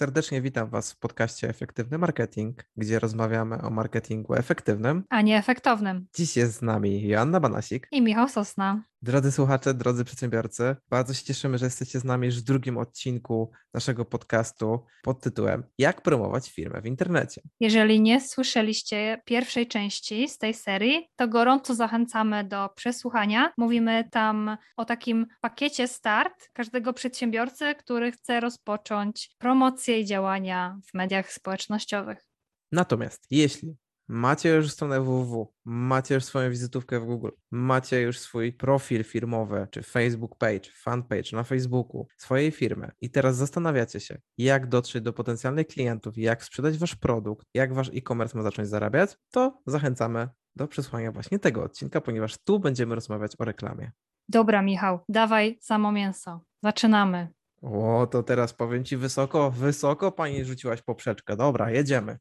Serdecznie witam Was w podcaście Efektywny Marketing, gdzie rozmawiamy o marketingu efektywnym, a nie efektownym. Dziś jest z nami Joanna Banasik i Michał Sosna. Drodzy słuchacze, drodzy przedsiębiorcy, bardzo się cieszymy, że jesteście z nami już w drugim odcinku naszego podcastu pod tytułem Jak promować firmę w internecie. Jeżeli nie słyszeliście pierwszej części z tej serii, to gorąco zachęcamy do przesłuchania. Mówimy tam o takim pakiecie start każdego przedsiębiorcy, który chce rozpocząć promocję i działania w mediach społecznościowych. Natomiast jeśli macie już stronę www, macie już swoją wizytówkę w Google, macie już swój profil firmowy, czy Facebook page, fanpage na Facebooku swojej firmy i teraz zastanawiacie się, jak dotrzeć do potencjalnych klientów, jak sprzedać wasz produkt, jak wasz e-commerce ma zacząć zarabiać, to zachęcamy do przesłuchania właśnie tego odcinka, ponieważ tu będziemy rozmawiać o reklamie. Dobra, Michał, dawaj samo mięso. Zaczynamy. O, to teraz powiem Ci wysoko Pani rzuciłaś poprzeczkę. Dobra, jedziemy.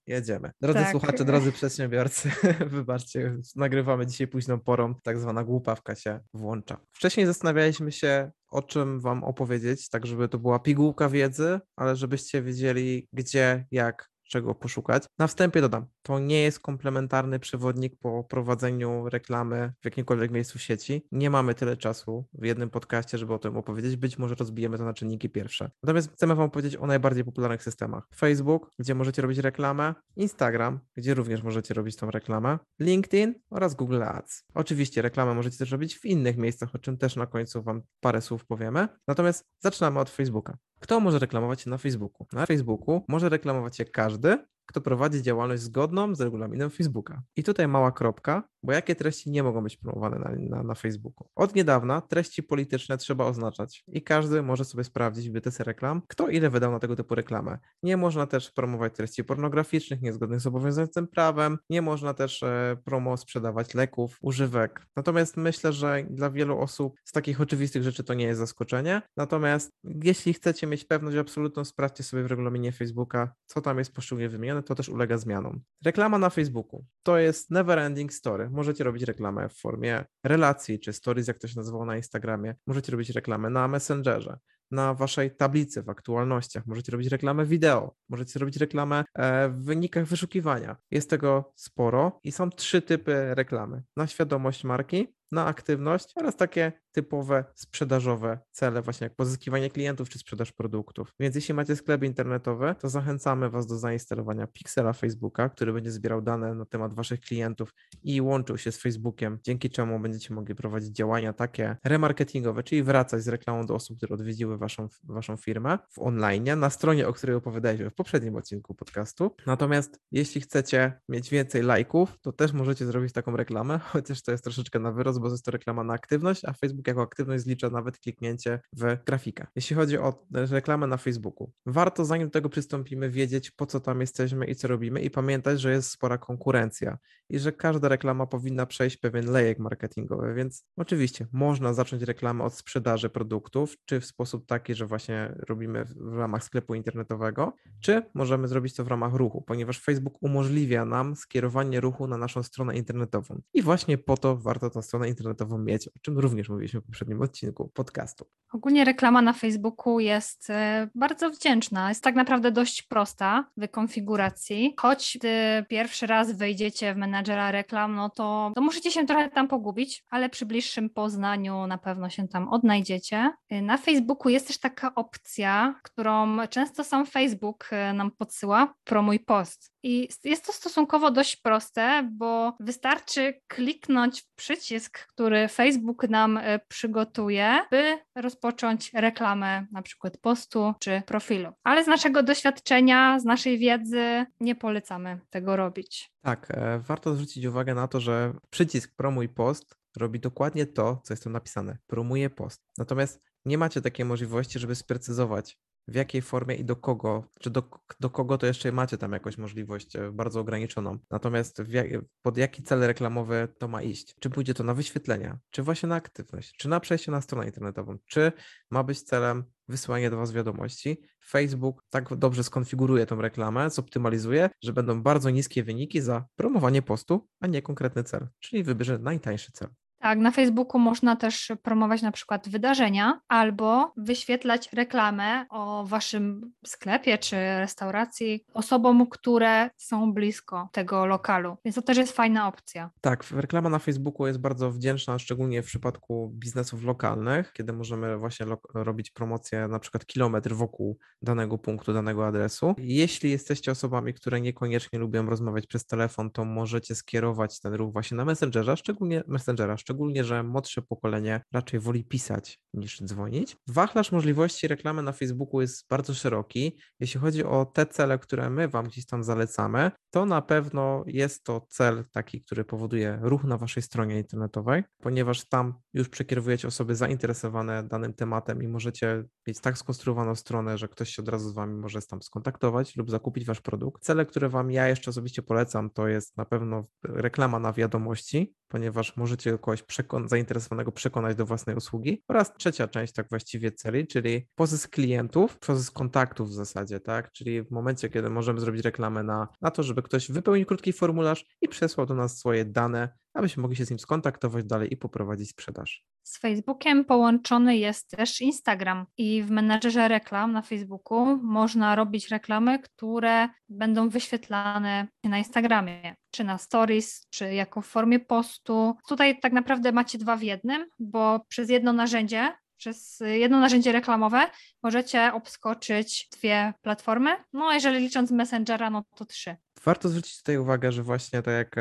Drodzy słuchacze, drodzy przedsiębiorcy, wybaczcie, nagrywamy dzisiaj późną porą, tak zwana głupawka się włącza. Wcześniej zastanawialiśmy się, o czym Wam opowiedzieć, tak żeby to była pigułka wiedzy, ale żebyście wiedzieli gdzie, jak, czego poszukać. Na wstępie dodam, to nie jest komplementarny przewodnik po prowadzeniu reklamy w jakimkolwiek miejscu sieci. Nie mamy tyle czasu w jednym podcaście, żeby o tym opowiedzieć. Być może rozbijemy to na czynniki pierwsze. Natomiast chcemy Wam powiedzieć o najbardziej popularnych systemach. Facebook, gdzie możecie robić reklamę, Instagram, gdzie również możecie robić tą reklamę, LinkedIn oraz Google Ads. Oczywiście reklamę możecie też robić w innych miejscach, o czym też na końcu Wam parę słów powiemy. Natomiast zaczynamy od Facebooka. Kto może reklamować się na Facebooku? Na Facebooku może reklamować się każdy, kto prowadzi działalność zgodną z regulaminem Facebooka. I tutaj mała kropka, bo jakie treści nie mogą być promowane na Facebooku? Od niedawna treści polityczne trzeba oznaczać i każdy może sobie sprawdzić w bibliotece reklam, kto ile wydał na tego typu reklamę. Nie można też promować treści pornograficznych, niezgodnych z obowiązującym prawem, nie można też sprzedawać leków, używek. Natomiast myślę, że dla wielu osób z takich oczywistych rzeczy to nie jest zaskoczenie. Natomiast jeśli chcecie mieć pewność absolutną, sprawdźcie sobie w regulaminie Facebooka, co tam jest poszczególnie wymienione, to też ulega zmianom. Reklama na Facebooku to jest never ending story. Możecie robić reklamę w formie relacji czy stories, jak to się nazywało na Instagramie. Możecie robić reklamę na Messengerze, na waszej tablicy w aktualnościach. Możecie robić reklamę wideo, możecie robić reklamę w wynikach wyszukiwania. Jest tego sporo i są trzy typy reklamy. Na świadomość marki, na aktywność oraz takie typowe sprzedażowe cele, właśnie jak pozyskiwanie klientów czy sprzedaż produktów. Więc jeśli macie sklep internetowy, to zachęcamy Was do zainstalowania piksela Facebooka, który będzie zbierał dane na temat Waszych klientów i łączył się z Facebookiem, dzięki czemu będziecie mogli prowadzić działania takie remarketingowe, czyli wracać z reklamą do osób, które odwiedziły Waszą firmę w online, na stronie, o której opowiadaliśmy w poprzednim odcinku podcastu. Natomiast jeśli chcecie mieć więcej lajków, to też możecie zrobić taką reklamę, chociaż to jest troszeczkę na wyrost, bo jest to reklama na aktywność, a Facebook jako aktywność zlicza nawet kliknięcie w grafikę. Jeśli chodzi o reklamę na Facebooku, warto zanim do tego przystąpimy wiedzieć, po co tam jesteśmy i co robimy i pamiętać, że jest spora konkurencja i że każda reklama powinna przejść pewien lejek marketingowy, więc oczywiście można zacząć reklamę od sprzedaży produktów, czy w sposób taki, że właśnie robimy w ramach sklepu internetowego, czy możemy zrobić to w ramach ruchu, ponieważ Facebook umożliwia nam skierowanie ruchu na naszą stronę internetową i właśnie po to warto tą stronę internetową mieć, o czym również mówiliśmy w poprzednim odcinku podcastu. Ogólnie reklama na Facebooku jest bardzo wdzięczna, jest tak naprawdę dość prosta w konfiguracji, choć gdy pierwszy raz wejdziecie w menadżera reklam, no to musicie się trochę tam pogubić, ale przy bliższym poznaniu na pewno się tam odnajdziecie. Na Facebooku jest też taka opcja, którą często sam Facebook nam podsyła, promuj post. I jest to stosunkowo dość proste, bo wystarczy kliknąć w przycisk, który Facebook nam przygotuje, by rozpocząć reklamę na przykład postu czy profilu. Ale z naszego doświadczenia, z naszej wiedzy nie polecamy tego robić. Tak, warto zwrócić uwagę na to, że przycisk promuj post robi dokładnie to, co jest tam napisane. Promuje post. Natomiast nie macie takiej możliwości, żeby sprecyzować, w jakiej formie i do kogo, czy do kogo to jeszcze macie tam jakąś możliwość bardzo ograniczoną. Natomiast pod jaki cel reklamowy to ma iść? Czy pójdzie to na wyświetlenia, czy właśnie na aktywność, czy na przejście na stronę internetową, czy ma być celem wysyłanie do Was wiadomości. Facebook tak dobrze skonfiguruje tą reklamę, zoptymalizuje, że będą bardzo niskie wyniki za promowanie postu, a nie konkretny cel, czyli wybierze najtańszy cel. Tak, na Facebooku można też promować na przykład wydarzenia albo wyświetlać reklamę o waszym sklepie czy restauracji osobom, które są blisko tego lokalu, więc to też jest fajna opcja. Tak, reklama na Facebooku jest bardzo wdzięczna, szczególnie w przypadku biznesów lokalnych, kiedy możemy właśnie robić promocję na przykład kilometr wokół danego punktu, danego adresu. Jeśli jesteście osobami, które niekoniecznie lubią rozmawiać przez telefon, to możecie skierować ten ruch właśnie na Messengera, szczególnie, że młodsze pokolenie raczej woli pisać niż dzwonić. Wachlarz możliwości reklamy na Facebooku jest bardzo szeroki. Jeśli chodzi o te cele, które my Wam gdzieś tam zalecamy, to na pewno jest to cel taki, który powoduje ruch na Waszej stronie internetowej, ponieważ tam już przekierowujecie osoby zainteresowane danym tematem i możecie mieć tak skonstruowaną stronę, że ktoś się od razu z Wami może tam skontaktować lub zakupić Wasz produkt. Cele, które Wam ja jeszcze osobiście polecam, to jest na pewno reklama na wiadomości, ponieważ możecie kogoś zainteresowanego przekonać do własnej usługi. Oraz trzecia część tak właściwie celi, czyli pozysk klientów, pozysk kontaktów w zasadzie, tak? Czyli w momencie, kiedy możemy zrobić reklamę na to, żeby ktoś wypełnił krótki formularz i przesłał do nas swoje dane, abyśmy mogli się z nim skontaktować dalej i poprowadzić sprzedaż. Z Facebookiem połączony jest też Instagram i w menadżerze reklam na Facebooku można robić reklamy, które będą wyświetlane na Instagramie, czy na stories, czy jako w formie postu. Tutaj tak naprawdę macie dwa w jednym, bo przez jedno narzędzie reklamowe możecie obskoczyć dwie platformy, no jeżeli licząc Messengera, no to 3. Warto zwrócić tutaj uwagę, że właśnie tak jak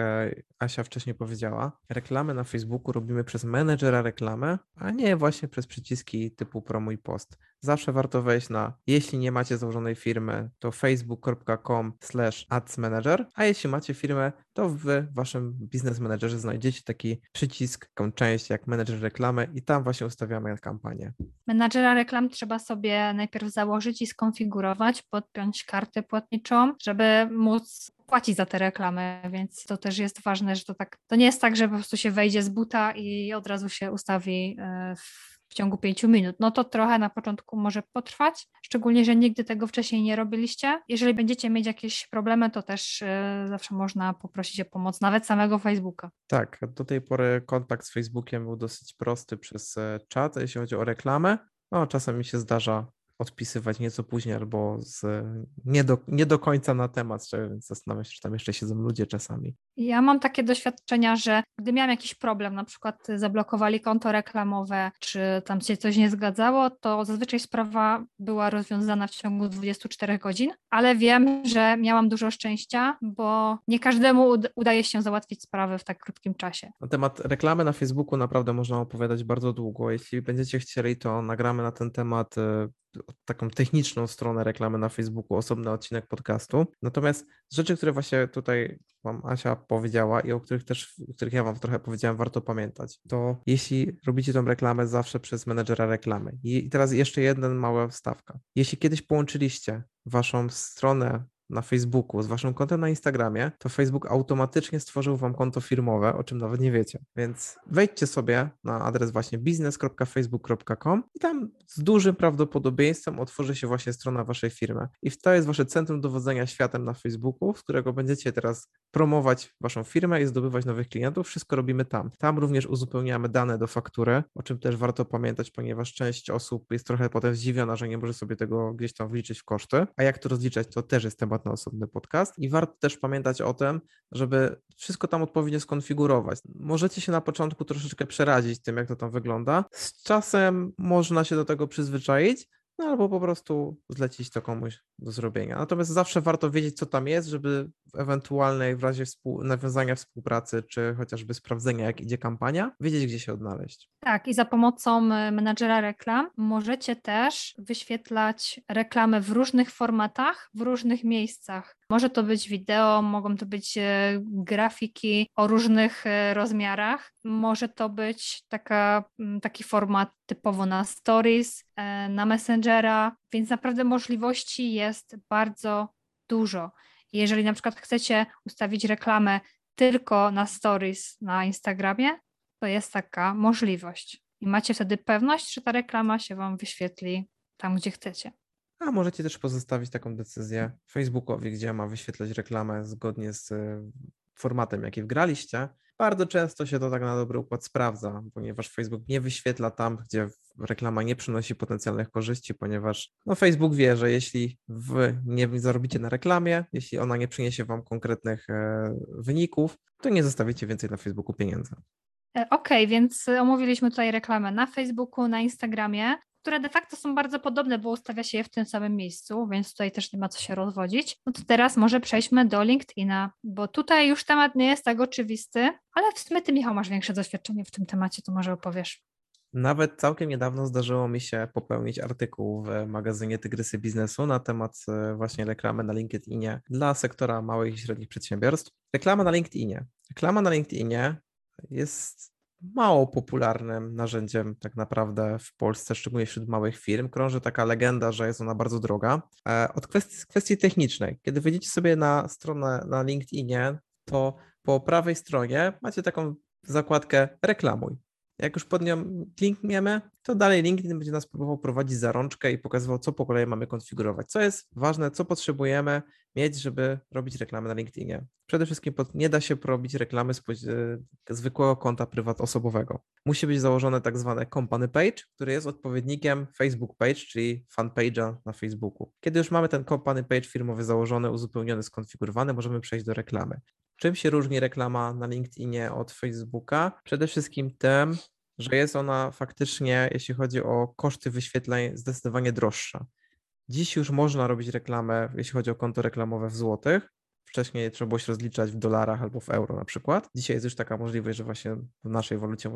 Asia wcześniej powiedziała, reklamy na Facebooku robimy przez menedżera reklamy, a nie właśnie przez przyciski typu promuj post. Zawsze warto wejść jeśli nie macie założonej firmy, to facebook.com/adsmanager, a jeśli macie firmę, to w waszym biznes managerze znajdziecie taki przycisk, taką część jak menedżer reklamy i tam właśnie ustawiamy kampanię. Menedżera reklam trzeba sobie najpierw założyć i skonfigurować, podpiąć kartę płatniczą, żeby móc płaci za te reklamy, więc to też jest ważne, że to nie jest tak, że po prostu się wejdzie z buta i od razu się ustawi w ciągu 5 minut. No to trochę na początku może potrwać, szczególnie, że nigdy tego wcześniej nie robiliście. Jeżeli będziecie mieć jakieś problemy, to też zawsze można poprosić o pomoc, nawet samego Facebooka. Tak, do tej pory kontakt z Facebookiem był dosyć prosty przez czat, jeśli chodzi o reklamę. No czasem mi się zdarza odpisywać nieco później albo nie do końca na temat, więc zastanawiam się, czy tam jeszcze siedzą ludzie czasami. Ja mam takie doświadczenia, że gdy miałam jakiś problem, na przykład zablokowali konto reklamowe, czy tam się coś nie zgadzało, to zazwyczaj sprawa była rozwiązana w ciągu 24 godzin, ale wiem, że miałam dużo szczęścia, bo nie każdemu udaje się załatwić sprawy w tak krótkim czasie. Na temat reklamy na Facebooku naprawdę można opowiadać bardzo długo. Jeśli będziecie chcieli, to nagramy na ten temat taką techniczną stronę reklamy na Facebooku, osobny odcinek podcastu. Natomiast rzeczy, które właśnie tutaj Wam Asia powiedziała i o których ja Wam trochę powiedziałem, warto pamiętać, to jeśli robicie tą reklamę, zawsze przez menedżera reklamy. I teraz jeszcze jedna mała wstawka. Jeśli kiedyś połączyliście Waszą stronę na Facebooku z Waszym kontem na Instagramie, to Facebook automatycznie stworzył Wam konto firmowe, o czym nawet nie wiecie. Więc wejdźcie sobie na adres właśnie biznes.facebook.com i tam z dużym prawdopodobieństwem otworzy się właśnie strona Waszej firmy. I to jest Wasze centrum dowodzenia światem na Facebooku, z którego będziecie teraz promować Waszą firmę i zdobywać nowych klientów. Wszystko robimy tam. Tam również uzupełniamy dane do faktury, o czym też warto pamiętać, ponieważ część osób jest trochę potem zdziwiona, że nie może sobie tego gdzieś tam wliczyć w koszty. A jak to rozliczać, to też jest temat na osobny podcast i warto też pamiętać o tym, żeby wszystko tam odpowiednio skonfigurować. Możecie się na początku troszeczkę przerazić tym, jak to tam wygląda. Z czasem można się do tego przyzwyczaić, no albo po prostu zlecić to komuś do zrobienia. Natomiast zawsze warto wiedzieć, co tam jest, żeby w ewentualnej, w razie nawiązania współpracy, czy chociażby sprawdzenia, jak idzie kampania, wiedzieć, gdzie się odnaleźć. Tak, i za pomocą menadżera reklam możecie też wyświetlać reklamy w różnych formatach, w różnych miejscach. Może to być wideo, mogą to być grafiki o różnych rozmiarach, może to być taki format typowo na stories, na Messengera, więc naprawdę możliwości jest bardzo dużo. Jeżeli na przykład chcecie ustawić reklamę tylko na stories na Instagramie, to jest taka możliwość i macie wtedy pewność, że ta reklama się Wam wyświetli tam, gdzie chcecie. A możecie też pozostawić taką decyzję Facebookowi, gdzie ma wyświetlać reklamę zgodnie z formatem, jaki wgraliście, Bardzo często się to tak na dobry układ sprawdza, ponieważ Facebook nie wyświetla tam, gdzie reklama nie przynosi potencjalnych korzyści, ponieważ Facebook wie, że jeśli wy nie zarobicie na reklamie, jeśli ona nie przyniesie wam konkretnych wyników, to nie zostawicie więcej na Facebooku pieniędzy. Okej, więc omówiliśmy tutaj reklamę na Facebooku, na Instagramie, które de facto są bardzo podobne, bo ustawia się je w tym samym miejscu, więc tutaj też nie ma co się rozwodzić. No to teraz może przejdźmy do LinkedIna, bo tutaj już temat nie jest tak oczywisty, ale w sumie Ty, Michał, masz większe doświadczenie w tym temacie, to może opowiesz. Nawet całkiem niedawno zdarzyło mi się popełnić artykuł w magazynie Tygrysy Biznesu na temat właśnie reklamy na LinkedInie dla sektora małych i średnich przedsiębiorstw. Reklama na LinkedInie jest mało popularnym narzędziem tak naprawdę w Polsce, szczególnie wśród małych firm. Krąży taka legenda, że jest ona bardzo droga. Od kwestii technicznej, kiedy wejdziecie sobie na stronę na LinkedInie, to po prawej stronie macie taką zakładkę reklamuj. Jak już pod nią klikniemy, to dalej LinkedIn będzie nas próbował prowadzić za rączkę i pokazywał, co po kolei mamy konfigurować, co jest ważne, co potrzebujemy mieć, żeby robić reklamę na LinkedInie. Przede wszystkim nie da się robić reklamy z zwykłego konta prywat osobowego. Musi być założone tak zwane company page, który jest odpowiednikiem Facebook page, czyli fan page'a na Facebooku. Kiedy już mamy ten company page firmowy założony, uzupełniony, skonfigurowany, możemy przejść do reklamy. Czym się różni reklama na LinkedInie od Facebooka? Przede wszystkim tym, że jest ona faktycznie, jeśli chodzi o koszty wyświetleń, zdecydowanie droższa. Dziś już można robić reklamę, jeśli chodzi o konto reklamowe w złotych. Wcześniej trzeba było się rozliczać w dolarach albo w euro na przykład. Dzisiaj jest już taka możliwość, że właśnie w naszej walucie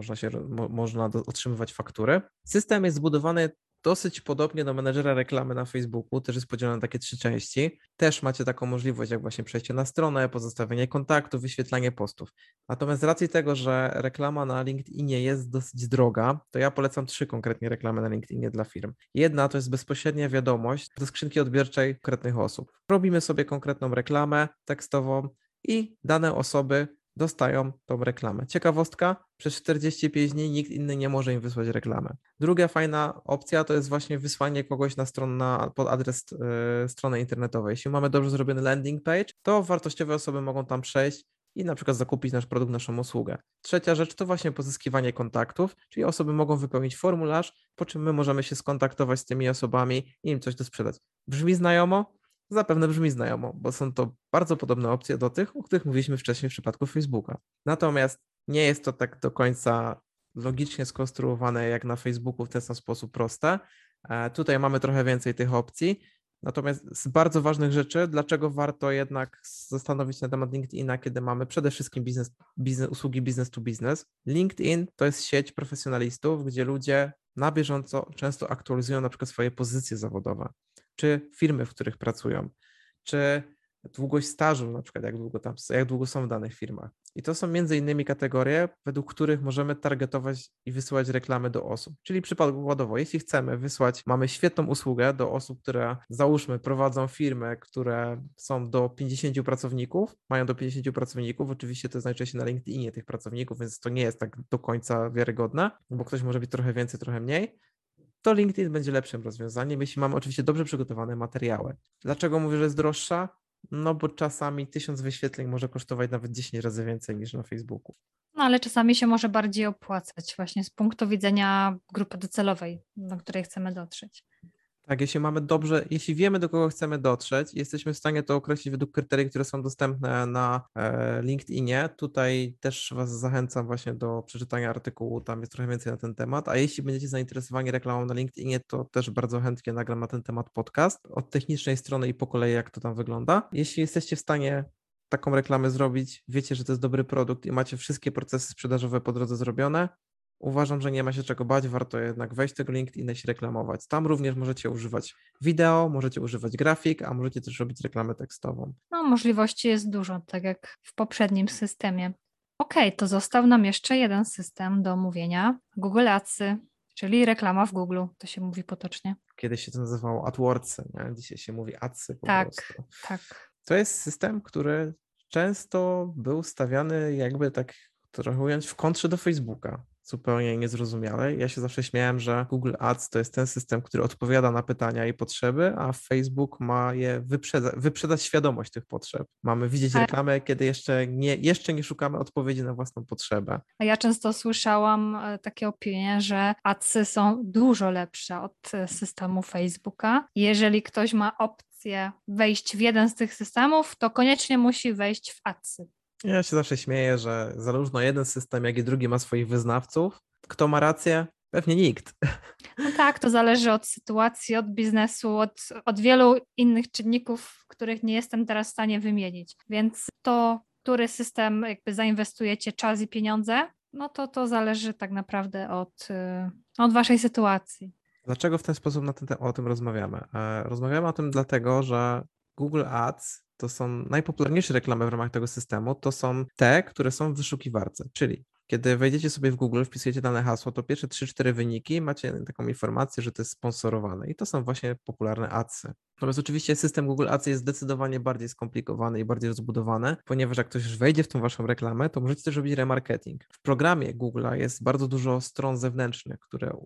można otrzymywać faktury. System jest zbudowany dosyć podobnie do menedżera reklamy na Facebooku, też jest podzielone na takie 3 części. Też macie taką możliwość, jak właśnie przejście na stronę, pozostawienie kontaktu, wyświetlanie postów. Natomiast z racji tego, że reklama na LinkedInie jest dosyć droga, to ja polecam 3 konkretnie reklamy na LinkedInie dla firm. Jedna to jest bezpośrednia wiadomość do skrzynki odbiorczej konkretnych osób. Robimy sobie konkretną reklamę tekstową i dane osoby dostają tą reklamę. Ciekawostka, przez 45 dni nikt inny nie może im wysłać reklamy. Druga fajna opcja to jest właśnie wysłanie kogoś na stronę, pod adres strony internetowej. Jeśli mamy dobrze zrobiony landing page, to wartościowe osoby mogą tam przejść i na przykład zakupić nasz produkt, naszą usługę. Trzecia rzecz to właśnie pozyskiwanie kontaktów, czyli osoby mogą wypełnić formularz, po czym my możemy się skontaktować z tymi osobami i im coś dosprzedać. Brzmi znajomo? Zapewne brzmi znajomo, bo są to bardzo podobne opcje do tych, o których mówiliśmy wcześniej w przypadku Facebooka. Natomiast nie jest to tak do końca logicznie skonstruowane jak na Facebooku w ten sam sposób proste. Tutaj mamy trochę więcej tych opcji. Natomiast z bardzo ważnych rzeczy, dlaczego warto jednak zastanowić się na temat LinkedIna, kiedy mamy przede wszystkim usługi business to business. LinkedIn to jest sieć profesjonalistów, gdzie ludzie na bieżąco często aktualizują na przykład swoje pozycje zawodowe, czy firmy, w których pracują, czy długość stażu, na przykład jak długo są w danych firmach. I to są między innymi kategorie, według których możemy targetować i wysyłać reklamy do osób. Czyli przykładowo, jeśli chcemy wysłać, mamy świetną usługę do osób, które załóżmy prowadzą firmy, które są do 50 pracowników, mają do 50 pracowników, oczywiście to jest najczęściej na LinkedInie tych pracowników, więc to nie jest tak do końca wiarygodne, bo ktoś może być trochę więcej, trochę mniej. To LinkedIn będzie lepszym rozwiązaniem, jeśli mamy oczywiście dobrze przygotowane materiały. Dlaczego mówię, że jest droższa? No bo czasami 1000 wyświetleń może kosztować nawet 10 razy więcej niż na Facebooku. No ale czasami się może bardziej opłacać właśnie z punktu widzenia grupy docelowej, do której chcemy dotrzeć. Tak, jeśli wiemy, do kogo chcemy dotrzeć, jesteśmy w stanie to określić według kryteriów, które są dostępne na LinkedInie. Tutaj też Was zachęcam właśnie do przeczytania artykułu, tam jest trochę więcej na ten temat, a jeśli będziecie zainteresowani reklamą na LinkedInie, to też bardzo chętnie nagram na ten temat podcast od technicznej strony i po kolei jak to tam wygląda. Jeśli jesteście w stanie taką reklamę zrobić, wiecie, że to jest dobry produkt i macie wszystkie procesy sprzedażowe po drodze zrobione, uważam, że nie ma się czego bać, warto jednak wejść do tego LinkedIna i się reklamować. Tam również możecie używać wideo, możecie używać grafik, a możecie też robić reklamę tekstową. No, możliwości jest dużo, tak jak w poprzednim systemie. Okej, to został nam jeszcze jeden system do omówienia. Google Adsy, czyli reklama w Google, to się mówi potocznie. Kiedyś się to nazywało AdWordsy, nie? Dzisiaj się mówi Adsy po prostu. Tak. To jest system, który często był stawiany jakby tak, trochę ująć, w kontrze do Facebooka. zupełnie niezrozumiale. Ja się zawsze śmiałem, że Google Ads to jest ten system, który odpowiada na pytania i potrzeby, a Facebook ma je wyprzedać świadomość tych potrzeb. Mamy widzieć reklamę, kiedy jeszcze nie szukamy odpowiedzi na własną potrzebę. A ja często słyszałam takie opinie, że adsy są dużo lepsze od systemu Facebooka. Jeżeli ktoś ma opcję wejść w jeden z tych systemów, to koniecznie musi wejść w adsy. Ja się zawsze śmieję, że zarówno jeden system, jak i drugi ma swoich wyznawców. Kto ma rację? Pewnie nikt. No tak, to zależy od sytuacji, od biznesu, od wielu innych czynników, których nie jestem teraz w stanie wymienić. Więc to, który system jakby zainwestujecie czas i pieniądze, no to zależy tak naprawdę od waszej sytuacji. Dlaczego w ten sposób o tym rozmawiamy? Rozmawiamy o tym dlatego, że Google Ads to są najpopularniejsze reklamy w ramach tego systemu, to są te, które są w wyszukiwarce, czyli kiedy wejdziecie sobie w Google, wpisujecie dane hasło, to pierwsze 3-4 wyniki macie taką informację, że to jest sponsorowane i to są właśnie popularne adsy. Natomiast oczywiście system Google Ads jest zdecydowanie bardziej skomplikowany i bardziej rozbudowany, ponieważ jak ktoś już wejdzie w tą waszą reklamę, to możecie też robić remarketing. W programie Google'a jest bardzo dużo stron zewnętrznych, które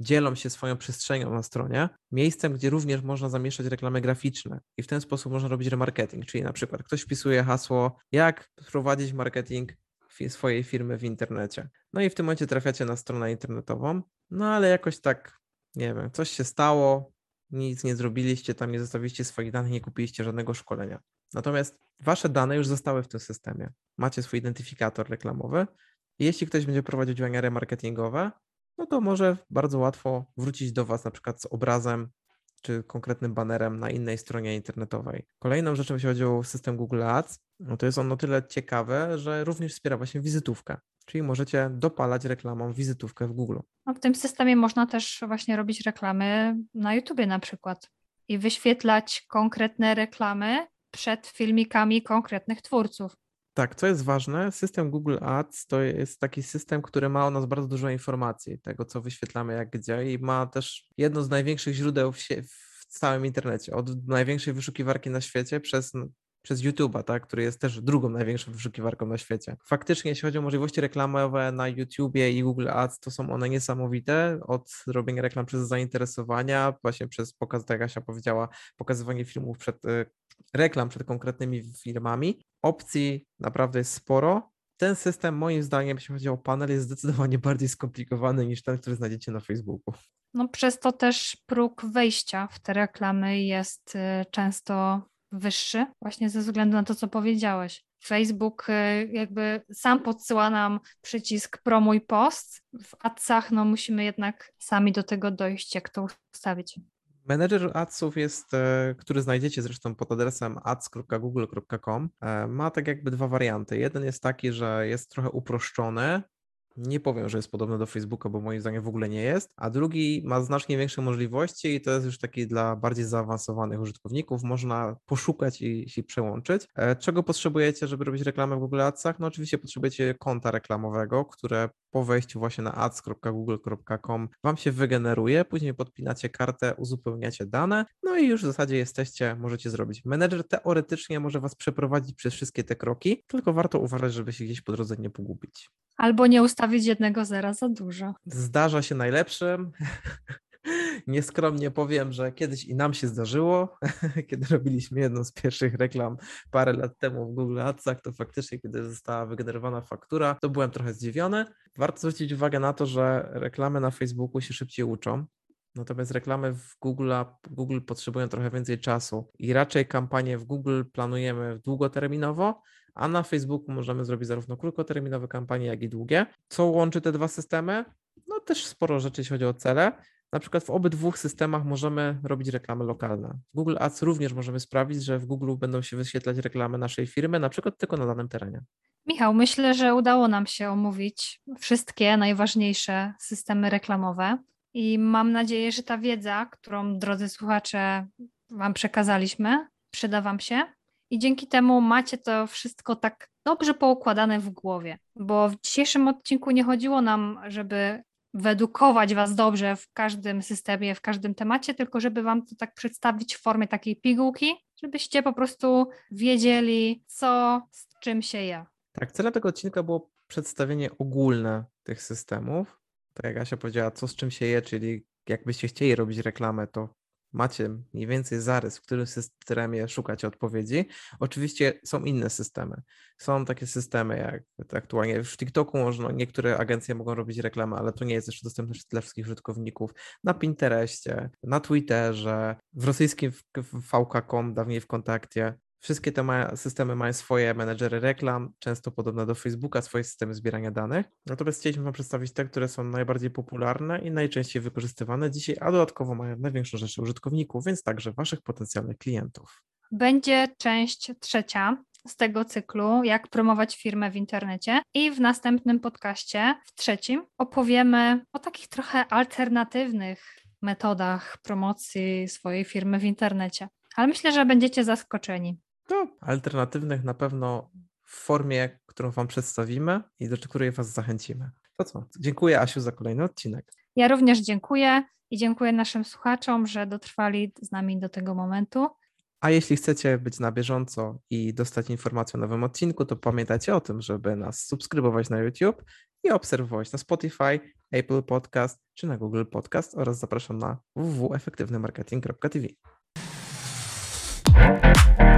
dzielą się swoją przestrzenią na stronie, miejscem, gdzie również można zamieszczać reklamy graficzne i w ten sposób można robić remarketing, czyli na przykład ktoś wpisuje hasło, jak prowadzić marketing swojej firmy w internecie. No i w tym momencie trafiacie na stronę internetową, no ale jakoś tak, nie wiem, coś się stało, nic nie zrobiliście, tam nie zostawiliście swoich danych, nie kupiliście żadnego szkolenia. Natomiast wasze dane już zostały w tym systemie. Macie swój identyfikator reklamowy i jeśli ktoś będzie prowadził działania remarketingowe, no to może bardzo łatwo wrócić do was na przykład z obrazem czy konkretnym banerem na innej stronie internetowej. Kolejną rzeczą, jeśli chodzi o system Google Ads, no to jest on o tyle ciekawy, że również wspiera właśnie wizytówkę, czyli możecie dopalać reklamą wizytówkę w Google. No w tym systemie można też właśnie robić reklamy na YouTubie na przykład i wyświetlać konkretne reklamy przed filmikami konkretnych twórców. Tak, co jest ważne, system Google Ads to jest taki system, który ma o nas bardzo dużo informacji, tego co wyświetlamy jak gdzie i ma też jedno z największych źródeł w całym internecie, od największej wyszukiwarki na świecie przez YouTube'a, tak, który jest też drugą największą wyszukiwarką na świecie. Faktycznie, jeśli chodzi o możliwości reklamowe na YouTubie i Google Ads, to są one niesamowite, od robienia reklam przez zainteresowania, właśnie przez pokaz, tak jak Asia powiedziała, pokazywanie filmów reklam przed konkretnymi firmami. Opcji naprawdę jest sporo. Ten system, moim zdaniem, jeśli chodzi o panel, jest zdecydowanie bardziej skomplikowany niż ten, który znajdziecie na Facebooku. No przez to też próg wejścia w te reklamy jest często wyższy, właśnie ze względu na to, co powiedziałeś. Facebook jakby sam podsyła nam przycisk promuj post, w adsach no musimy jednak sami do tego dojść, jak to ustawić. Menedżer adsów jest, który znajdziecie zresztą pod adresem ads.google.com, ma tak jakby dwa warianty. Jeden jest taki, że jest trochę uproszczony, nie powiem, że jest podobny do Facebooka, bo moim zdaniem w ogóle nie jest, a drugi ma znacznie większe możliwości i to jest już taki dla bardziej zaawansowanych użytkowników, można poszukać i przełączyć. Czego potrzebujecie, żeby robić reklamę w Google Adsach? No oczywiście potrzebujecie konta reklamowego, które po wejściu właśnie na ads.google.com wam się wygeneruje, później podpinacie kartę, uzupełniacie dane, no i już w zasadzie możecie zrobić. Menedżer teoretycznie może was przeprowadzić przez wszystkie te kroki, tylko warto uważać, żeby się gdzieś po drodze nie pogubić. Albo nie ustawić jednego zera za dużo. Zdarza się najlepszym. Nieskromnie powiem, że kiedyś i nam się zdarzyło, kiedy robiliśmy jedną z pierwszych reklam parę lat temu w Google Adsach, to faktycznie, kiedy została wygenerowana faktura, to byłem trochę zdziwiony. Warto zwrócić uwagę na to, że reklamy na Facebooku się szybciej uczą, natomiast reklamy w Google potrzebują trochę więcej czasu i raczej kampanie w Google planujemy długoterminowo, a na Facebooku możemy zrobić zarówno krótkoterminowe kampanie, jak i długie. Co łączy te dwa systemy? No też sporo rzeczy, jeśli chodzi o cele. Na przykład w obydwu systemach możemy robić reklamy lokalne. W Google Ads również możemy sprawić, że w Google będą się wyświetlać reklamy naszej firmy, na przykład tylko na danym terenie. Michał, myślę, że udało nam się omówić wszystkie najważniejsze systemy reklamowe i mam nadzieję, że ta wiedza, którą drodzy słuchacze wam przekazaliśmy, przyda wam się. I dzięki temu macie to wszystko tak dobrze poukładane w głowie, bo w dzisiejszym odcinku nie chodziło nam, żeby wyedukować was dobrze w każdym systemie, w każdym temacie, tylko żeby wam to tak przedstawić w formie takiej pigułki, żebyście po prostu wiedzieli, co z czym się je. Tak, celem tego odcinka było przedstawienie ogólne tych systemów. Tak jak Asia powiedziała, co z czym się je, czyli jakbyście chcieli robić reklamę, to macie mniej więcej zarys, w którym systemie szukacie odpowiedzi. Oczywiście są inne systemy. Są takie systemy jak aktualnie w TikToku można, niektóre agencje mogą robić reklamę, ale to nie jest jeszcze dostępne dla wszystkich użytkowników. Na Pinterestie, na Twitterze, w rosyjskim VK.com, dawniej WKontakcie. Wszystkie te systemy mają swoje menedżery reklam, często podobne do Facebooka, swoje systemy zbierania danych. Natomiast chcieliśmy Wam przedstawić te, które są najbardziej popularne i najczęściej wykorzystywane dzisiaj, a dodatkowo mają największą rzeszę użytkowników, więc także Waszych potencjalnych klientów. Będzie część trzecia z tego cyklu, jak promować firmę w internecie, i w następnym podcaście, w trzecim, opowiemy o takich trochę alternatywnych metodach promocji swojej firmy w internecie. Ale myślę, że będziecie zaskoczeni. No, alternatywnych na pewno w formie, którą Wam przedstawimy i do której Was zachęcimy. To co? Dziękuję, Asiu, za kolejny odcinek. Ja również dziękuję i dziękuję naszym słuchaczom, że dotrwali z nami do tego momentu. A jeśli chcecie być na bieżąco i dostać informację o nowym odcinku, to pamiętajcie o tym, żeby nas subskrybować na YouTube i obserwować na Spotify, Apple Podcast czy na Google Podcast, oraz zapraszam na www.efektywnymarketing.tv.